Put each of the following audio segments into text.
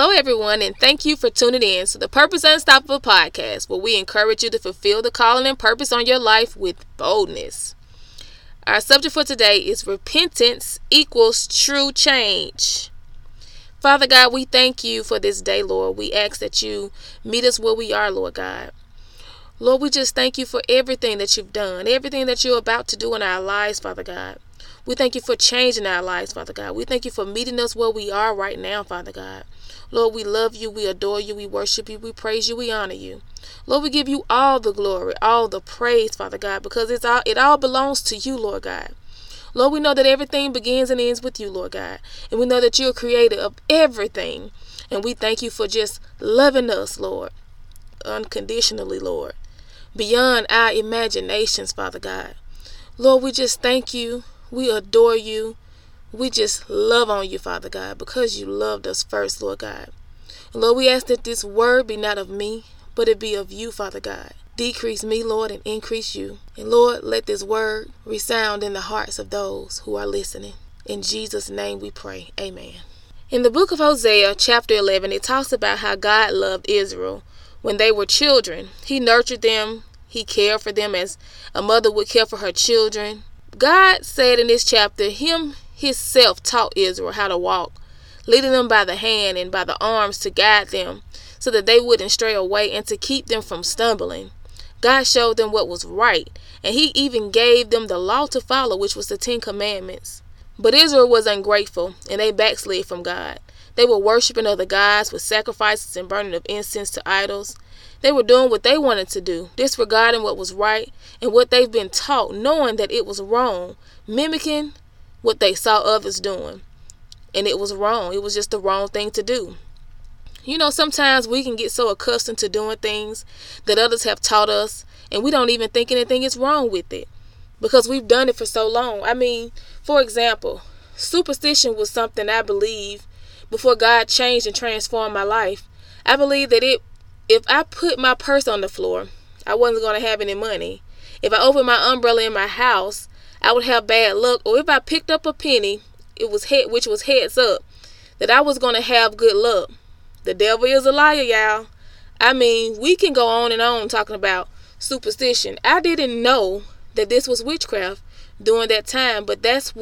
Hello, everyone, and thank you for tuning in to the Purpose Unstoppable podcast, where we encourage you to fulfill the calling and purpose on your life with boldness. Our subject for today is repentance equals true change. Father God, we thank you for this day, Lord. We ask that you meet us where we are, Lord God. Lord, we just thank you for everything that you've done, everything that you're about to do in our lives, Father God. We thank you for changing our lives, Father God. We thank you for meeting us where we are right now, Father God. Lord, we love you, we adore you, we worship you, we praise you, we honor you. Lord, we give you all the glory, all the praise, Father God, because it all belongs to you, Lord God. Lord, we know that everything begins and ends with you, Lord God. And we know that you're creator of everything. And we thank you for just loving us, Lord, unconditionally, Lord, beyond our imaginations, Father God. Lord, we just thank you. We adore you. We just love on you, Father God, because you loved us first, Lord God. And Lord, we ask that this word be not of me, but it be of you, Father God. Decrease me, Lord, and increase you. And Lord, let this word resound in the hearts of those who are listening. In Jesus' name we pray. Amen. In the book of Hosea, chapter 11, it talks about how God loved Israel when they were children. He nurtured them. He cared for them as a mother would care for her children. God said in this chapter, Him Himself taught Israel how to walk, leading them by the hand and by the arms to guide them so that they wouldn't stray away and to keep them from stumbling. God showed them what was right, and He even gave them the law to follow, which was the Ten Commandments. But Israel was ungrateful, and they backslid from God. They were worshiping other gods with sacrifices and burning of incense to idols. They were doing what they wanted to do, disregarding what was right and what they've been taught, knowing that it was wrong, mimicking what they saw others doing. And it was wrong. It was just the wrong thing to do. You know, sometimes we can get so accustomed to doing things that others have taught us, and we don't even think anything is wrong with it because we've done it for so long. I mean, for example, superstition was something I believe before God changed and transformed my life. I believe that if I put my purse on the floor, I wasn't going to have any money. If I opened my umbrella in my house, I would have bad luck. Or if I picked up a penny, which was heads up, that I was going to have good luck. The devil is a liar, y'all. I mean, we can go on and on talking about superstition. I didn't know that this was witchcraft during that time, but that's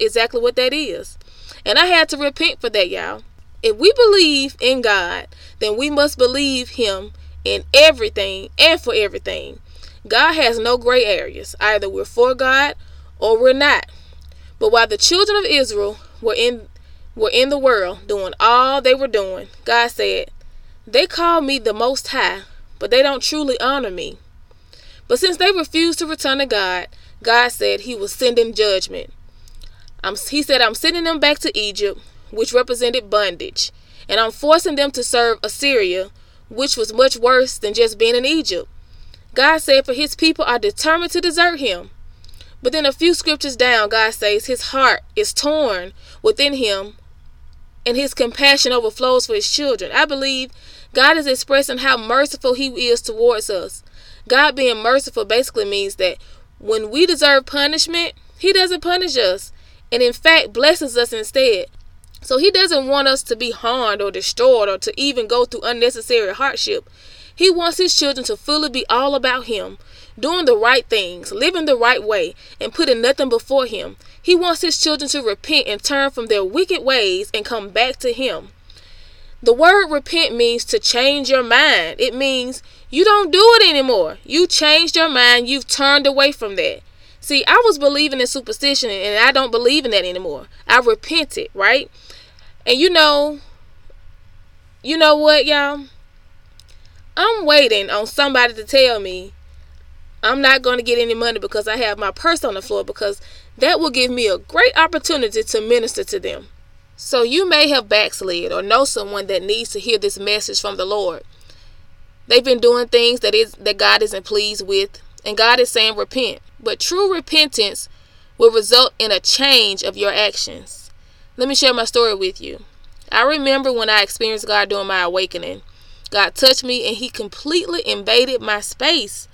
exactly what that is. And I had to repent for that, y'all. If we believe in God, then we must believe Him in everything and for everything. God has no gray areas. Either we're for God or we're not. But while the children of Israel were in the world doing all they were doing, God said, "They call me the Most High, but they don't truly honor me." But since they refused to return to God, God said He was sending judgment. He said, "I'm sending them back to Egypt," which represented bondage, "and I'm forcing them to serve Assyria," which was much worse than just being in Egypt. God said, for His people are determined to desert Him. But then a few scriptures down, God says His heart is torn within Him and His compassion overflows for His children. I believe God is expressing how merciful He is towards us. God being merciful basically means that when we deserve punishment, He doesn't punish us and in fact blesses us instead. So He doesn't want us to be harmed or destroyed or to even go through unnecessary hardship. He wants His children to fully be all about Him, doing the right things, living the right way, and putting nothing before Him. He wants His children to repent and turn from their wicked ways and come back to Him. The word repent means to change your mind. It means you don't do it anymore. You changed your mind. You've turned away from that. See, I was believing in superstition and I don't believe in that anymore. I repented, right? And you know what, y'all? I'm waiting on somebody to tell me I'm not going to get any money because I have my purse on the floor, because that will give me a great opportunity to minister to them. So you may have backslid or know someone that needs to hear this message from the Lord. They've been doing things that God isn't pleased with, and God is saying repent. But true repentance will result in a change of your actions. Let me share my story with you. I remember when I experienced God during my awakening. God touched me and He completely invaded my space.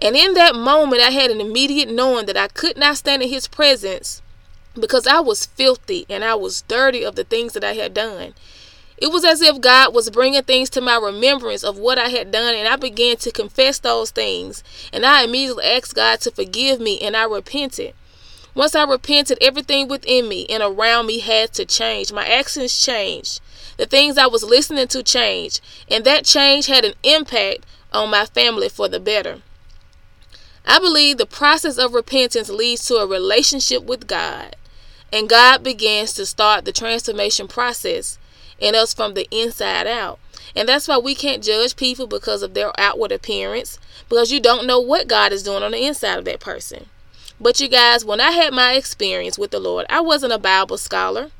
And in that moment, I had an immediate knowing that I could not stand in His presence because I was filthy and I was dirty of the things that I had done. It was as if God was bringing things to my remembrance of what I had done, and I began to confess those things. And I immediately asked God to forgive me, and I repented. Once I repented, everything within me and around me had to change. My actions changed. The things I was listening to changed, and that change had an impact on my family for the better. I believe the process of repentance leads to a relationship with God, and God begins to start the transformation process in us from the inside out. And that's why we can't judge people because of their outward appearance, because you don't know what God is doing on the inside of that person. But you guys, when I had my experience with the Lord, I wasn't a Bible scholar.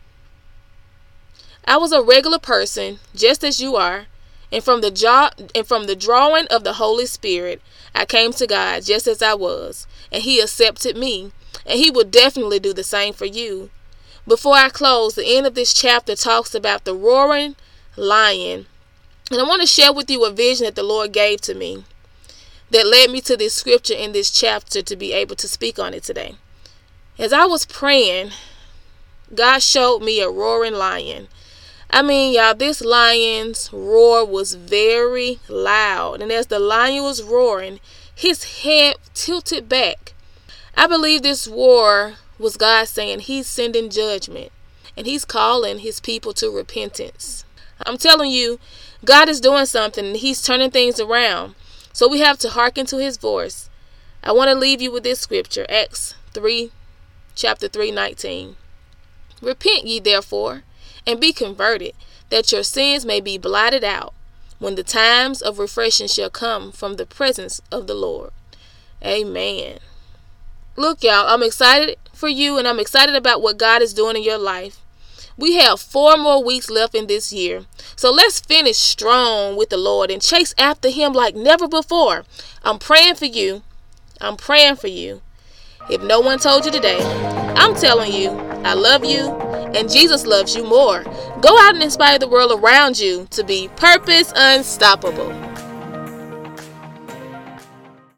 I was a regular person, just as you are. And from the drawing of the Holy Spirit, I came to God just as I was, and He accepted me, and He will definitely do the same for you. Before I close, the end of this chapter talks about the roaring lion. And I want to share with you a vision that the Lord gave to me that led me to this scripture in this chapter to be able to speak on it today. As I was praying, God showed me a roaring lion. I mean, y'all, this lion's roar was very loud. And as the lion was roaring, his head tilted back. I believe this roar was God saying He's sending judgment, and He's calling His people to repentance. I'm telling you, God is doing something, and He's turning things around. So we have to hearken to His voice. I want to leave you with this scripture, Acts 3:19. Repent ye therefore, and be converted, that your sins may be blotted out, when the times of refreshing shall come from the presence of the Lord. Amen. Look, y'all, I'm excited for you, and I'm excited about what God is doing in your life. We have 4 more weeks left in this year. So let's finish strong with the Lord and chase after Him like never before. I'm praying for you. I'm praying for you. If no one told you today, I'm telling you, I love you, and Jesus loves you more. Go out and inspire the world around you to be purpose unstoppable.